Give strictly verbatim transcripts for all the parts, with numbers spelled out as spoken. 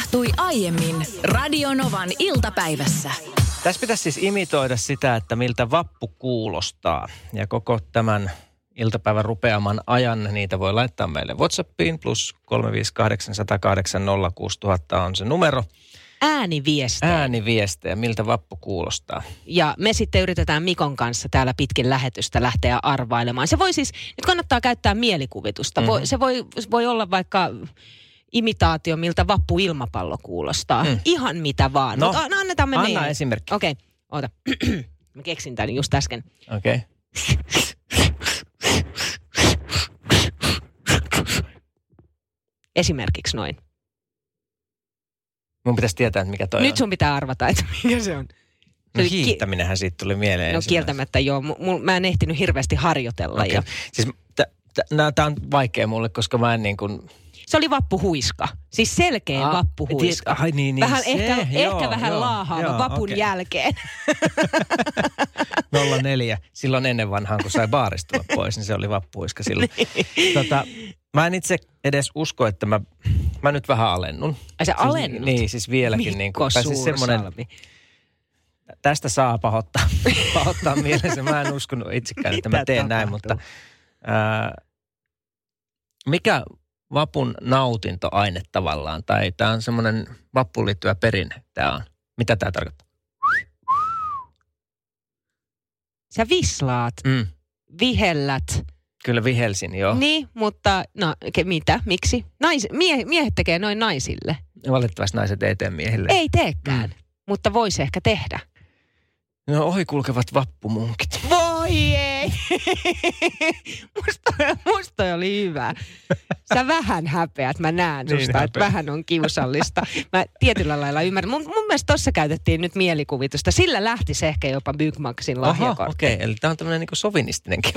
tapahtui aiemmin Radionovan iltapäivässä. Tässä pitäisi siis imitoida sitä, että miltä vappu kuulostaa. Ja koko tämän iltapäivän rupeaman ajan niitä voi laittaa meille WhatsAppiin. Plus kolme viisi kahdeksan nolla kahdeksan nolla kuusi nolla nolla nolla on se numero. Ääniviestejä. Ääniviestejä, miltä vappu kuulostaa. Ja me sitten yritetään Mikon kanssa täällä pitkin lähetystä lähteä arvailemaan. Se voi siis, nyt kannattaa käyttää mielikuvitusta. Mm-hmm. Voi, se voi, voi olla vaikka imitaatio, miltä vappuilmapallo kuulostaa. Mm. Ihan mitä vaan. No, mutta no, annetaan me meille. Anna esimerkki. Okei, okay, oota. Mä keksin tämän just äsken. Okei. Okay. Esimerkiksi noin. Mun pitäisi tietää, että mikä toi Nyt on. Nyt sun pitää arvata, että mikä se on. No hiihtäminenhän siitä tuli mieleen. No kieltämättä joo. M- mä en ehtinyt hirveästi harjoitella. Okay. Ja... Siis t- t- nää, tää on vaikea mulle, koska mä en niin kuin... Se oli vappuhuiska. Siis selkeä ah, vappuhuiska. Tiet, ai niin, niin vähän se, ehkä, joo, ehkä vähän joo, laahaava joo, vapun okay. jälkeen. nolla neljä. Silloin ennen vanhaan, kun sai baarista tulla pois, niin se oli vappuhuiska silloin. Niin. Tota, mä en itse edes usko, että mä, mä nyt vähän alennun. Ai sä alennut? Siis, niin, siis vieläkin. Mikko niin kuin, Suursalmi. Tästä saa pahoittaa, pahoittaa mielensä. Mä en uskonut itsekään, että mä teen tapahtuu? näin, mutta äh, mikä... Vapun nautintoaine tavallaan, tai tämä on semmoinen vappuun liittyvä perinne, tämä on. Mitä tämä tarkoittaa? Sä vislaat, mm. vihellät. Kyllä vihelsin, joo. Niin, mutta no ke, mitä, miksi? Nais, mie, miehet tekee noin naisille. Valitettavasti naiset ei tee miehille. Ei teekään, mm. mutta voisi ehkä tehdä. No ohikulkevat vappumunkit. Voi ei! Musta, musta oli hyvä. Sä vähän häpeät, mä näen niin susta, että vähän on kiusallista. Mä tietyllä lailla ymmärrän. Mun, mun mielestä tossa käytettiin nyt mielikuvitusta. Sillä lähtisi ehkä jopa Byggmaxin lahjakortti. Aha, okei. Okay. Eli tää on tämmönen niinku sovinistinenkin.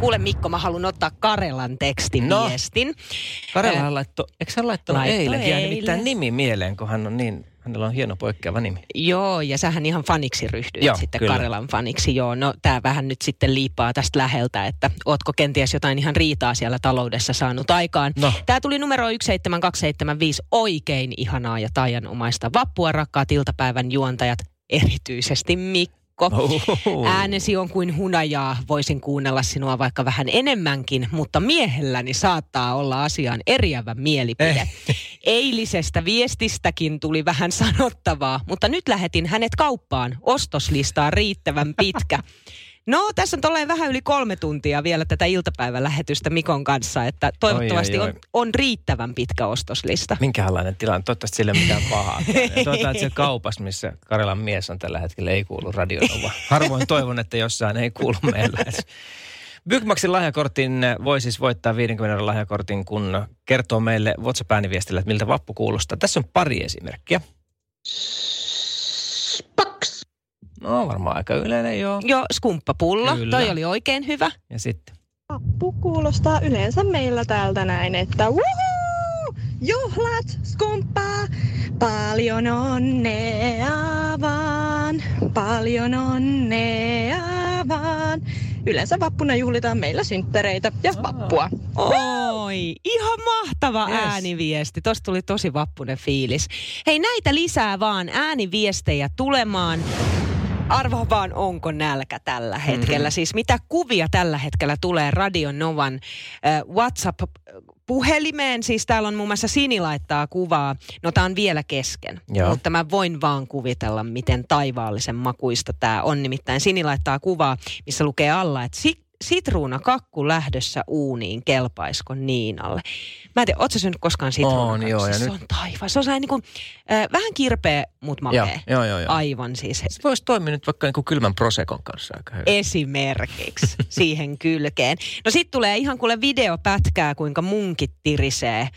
Kuule Mikko, mä haluan ottaa Karelan tekstiviestin. No, Karela laittoi, eikö hän laittanut laitto eilen? eilen? Jää nimittäin nimi mieleen, kun hän on niin... Hänellä on hieno poikkeava nimi. Joo, ja sähän ihan faniksi ryhdyit joo, sitten kyllä. Karelan faniksi. Joo, no tää vähän nyt sitten liipaa tästä läheltä, että ootko kenties jotain ihan riitaa siellä taloudessa saanut aikaan. No. Tää tuli numero yksi seitsemän kaksi seitsemän viisi. Oikein ihanaa ja taianomaista vappua, rakkaat iltapäivän juontajat, erityisesti Mikko. Ohoho. Äänesi on kuin hunajaa. Voisin kuunnella sinua vaikka vähän enemmänkin, mutta miehelläni saattaa olla asiaan eriävä mielipide. Eh. Eilisestä viestistäkin tuli vähän sanottavaa, mutta nyt lähetin hänet kauppaan. Ostoslistaa riittävän pitkä. No, tässä on tolleen vähän yli kolme tuntia vielä tätä iltapäivän lähetystä Mikon kanssa, että toivottavasti oi, oi, oi. On, on riittävän pitkä ostoslista. Minkälainen tilanne? Toivottavasti sille mitään pahaa. Toivotaan, että se kaupas, missä Karelan mies on tällä hetkellä, ei kuulu Radionovaa. Harvoin toivon, että jossain ei kuulu meillä. Byggmaxin lahjakortin voi siis voittaa viidenkymmenen euron lahjakortin, kun kertoo meille WhatsApp-ääniviestillä, että miltä vappu kuulostaa. Tässä on pari esimerkkiä. No varmaan aika yleinen, joo. Joo, skumppapullo. Kyllä. Toi oli oikein hyvä. Ja sitten? Vappu kuulostaa yleensä meillä täältä näin, että wuhuu, juhlat, skumppaa, paljon onnea vaan, paljon onnea vaan. Yleensä vappuna juhlitaan meillä synttäreitä ja vappua. Oi, ihan mahtava yes. ääniviesti. Tuossa tuli tosi vappunen fiilis. Hei, näitä lisää vaan ääniviestejä tulemaan. Arvaa vaan, onko nälkä tällä hetkellä. Mm-hmm. Siis mitä kuvia tällä hetkellä tulee Radionovan äh, WhatsApp-puhelimeen. Siis täällä on muun muassa Sini laittaa kuvaa. No tää on vielä kesken, joo. Mutta mä voin vaan kuvitella, miten taivaallisen makuista tää on. Nimittäin Sini laittaa kuvaa, missä lukee alla, että sitruunakakku lähdössä uuniin, kelpaisko Niinalle? Mä en tiedä, ootko sä syönyt koskaan sitruunakakku? Se nyt... on taivaan. Se on sehän niin kuin, äh, vähän kirpeä, mutta makea. Joo, joo, joo. Aivan siis. Se voisi toimia nyt vaikka niin kuin kylmän prosekon kanssa aika hyvin. Esimerkiksi siihen kylkeen. No sit tulee ihan kuule videopätkää, kuinka munkit tirisee äh,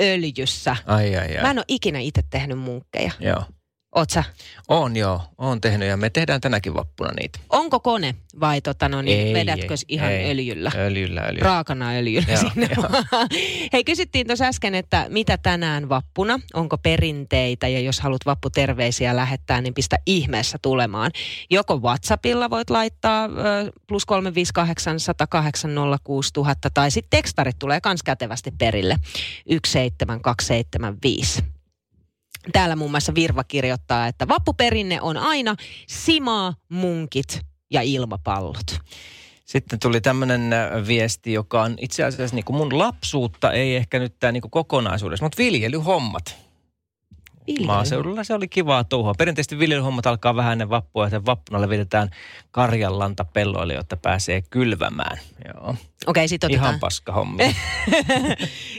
öljyssä. Ai, ai, ai. Mä en ole ikinä itse tehnyt munkkeja. Joo. Oot sä? Oon joo, oon tehnyt ja me tehdään tänäkin vappuna niitä. Onko kone vai tota no niin, ei, vedätkö ei, ihan ei. öljyllä? Öljyllä, öljyllä. Raakana öljyllä joo, sinne vaan. Hei, kysyttiin tuossa äsken, että mitä tänään vappuna, onko perinteitä ja jos haluat vapputerveisiä lähettää, niin pistä ihmeessä tulemaan. Joko WhatsAppilla voit laittaa äh, plus kolme viisi kahdeksan, sata kahdeksan, nolla kuusi tuhatta tai sitten tekstarit tulee kans kätevästi perille yksi seitsemän kaksi seitsemän viisi. Täällä muun muassa Virva kirjoittaa, että vappuperinne on aina simaa, munkit ja ilmapallot. Sitten tuli tämmöinen viesti, joka on itse asiassa niin kuin mun lapsuutta, ei ehkä nyt tämä niin kuin kokonaisuudessa, mutta viljelyhommat. Viljely. Maaseudulla se oli kivaa touhua. Perinteisesti viljelyhommat alkaa vähän ennen vappua, joten vappunalle vedetään karjanlanta pelloille, jotta pääsee kylvämään. Joo. Okei, sit otetaan. Ihan paska hommi.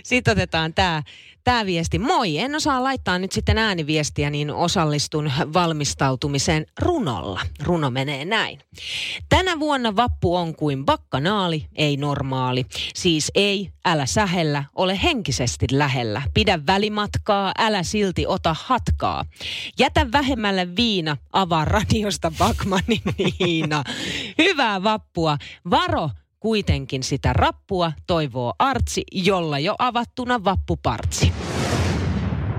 Sitten otetaan tämä. Tämä viesti, moi, en osaa laittaa nyt sitten ääniviestiä, niin osallistun valmistautumiseen runolla. Runo menee näin. Tänä vuonna vappu on kuin bakkanaali, ei normaali. Siis ei, älä sähellä, ole henkisesti lähellä. Pidä välimatkaa, älä silti ota hatkaa. Jätä vähemmälle viina, avaa radiosta Backmanin Niina. Hyvää vappua, varo. Kuitenkin sitä rappua toivoo Artsi, jolla jo avattuna vappupartsi.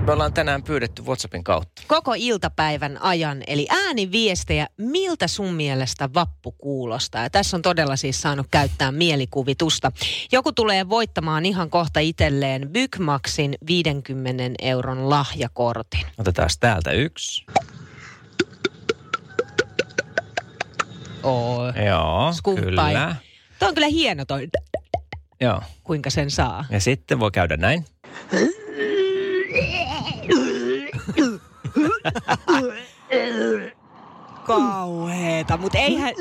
Me ollaan tänään pyydetty WhatsAppin kautta. Koko iltapäivän ajan, eli ääniviestejä, miltä sun mielestä vappu kuulostaa? Ja tässä on todella siis saanut käyttää mielikuvitusta. Joku tulee voittamaan ihan kohta itselleen Byggmaxin viidenkymmenen euron lahjakortin. Otetaan täältä yksi. Oh, joo, skumppain. Kyllä. Tuo on kyllä hieno toi, joo. Kuinka sen saa. Ja sitten voi käydä näin. Kauheeta, mutta eihän,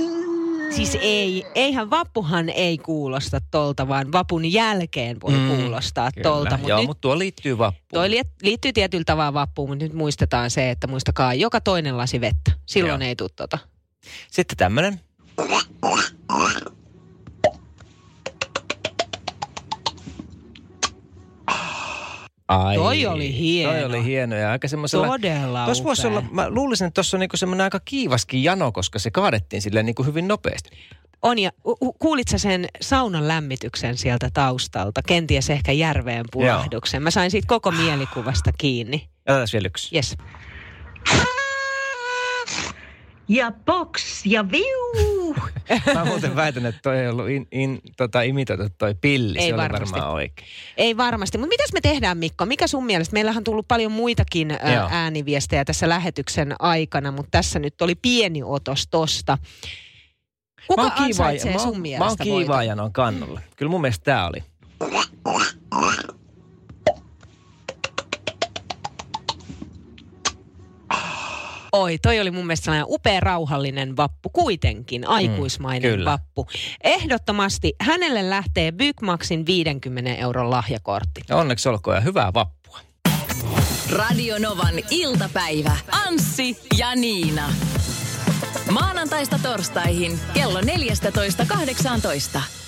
siis ei, eihän vappuhan ei kuulosta tolta, vaan vapun jälkeen voi mm, kuulostaa kyllä. tolta. Mut joo, mutta tuo liittyy vappuun. Toi li, liittyy tietyllä tavalla vappuun, mutta nyt muistetaan se, että muistakaa joka toinen lasi vettä. Silloin joo. ei tule tota. Sitten tämmönen. Ai, toi oli hieno. Toi oli hieno ja aika semmoisella. Todella upea. Voisi olla, mä luulisin, että tuossa on niinku semmoinen aika kiivaskin jano, koska se kaadettiin silleen niinku hyvin nopeasti. On ja u- kuulit sä sen saunan lämmityksen sieltä taustalta, kenties ehkä järveen pulahduksen. Joo. Mä sain siitä koko mielikuvasta kiinni. Jätetään vielä yksi. Yes. Ja boks ja viu. Mä muuten väitän, että toi ei ollut in, in, tota, imitoitu toi pilli. Ei se oli varmaan oikein. Ei varmasti. Mutta mitäs me tehdään, Mikko? Mikä sun mielestä? Meillähän on tullut paljon muitakin ää, ääniviestejä tässä lähetyksen aikana, mutta tässä nyt oli pieni otos tosta. Kuka kiivaa, ansaitsee sun mä, mielestä voiton? Mä oon kiivaa ja noin kannulla. Kyllä mun mielestä tää oli. Oi, toi oli mun mielestä sellainen upea rauhallinen vappu, kuitenkin aikuismainen mm, vappu. Ehdottomasti hänelle lähtee Byggmaxin viidenkymmenen euron lahjakortti. Ja onneksi olkoon ja hyvää vappua. Radio Novan iltapäivä. Anssi ja Niina. Maanantaista torstaihin kello neljätoista kahdeksantoista.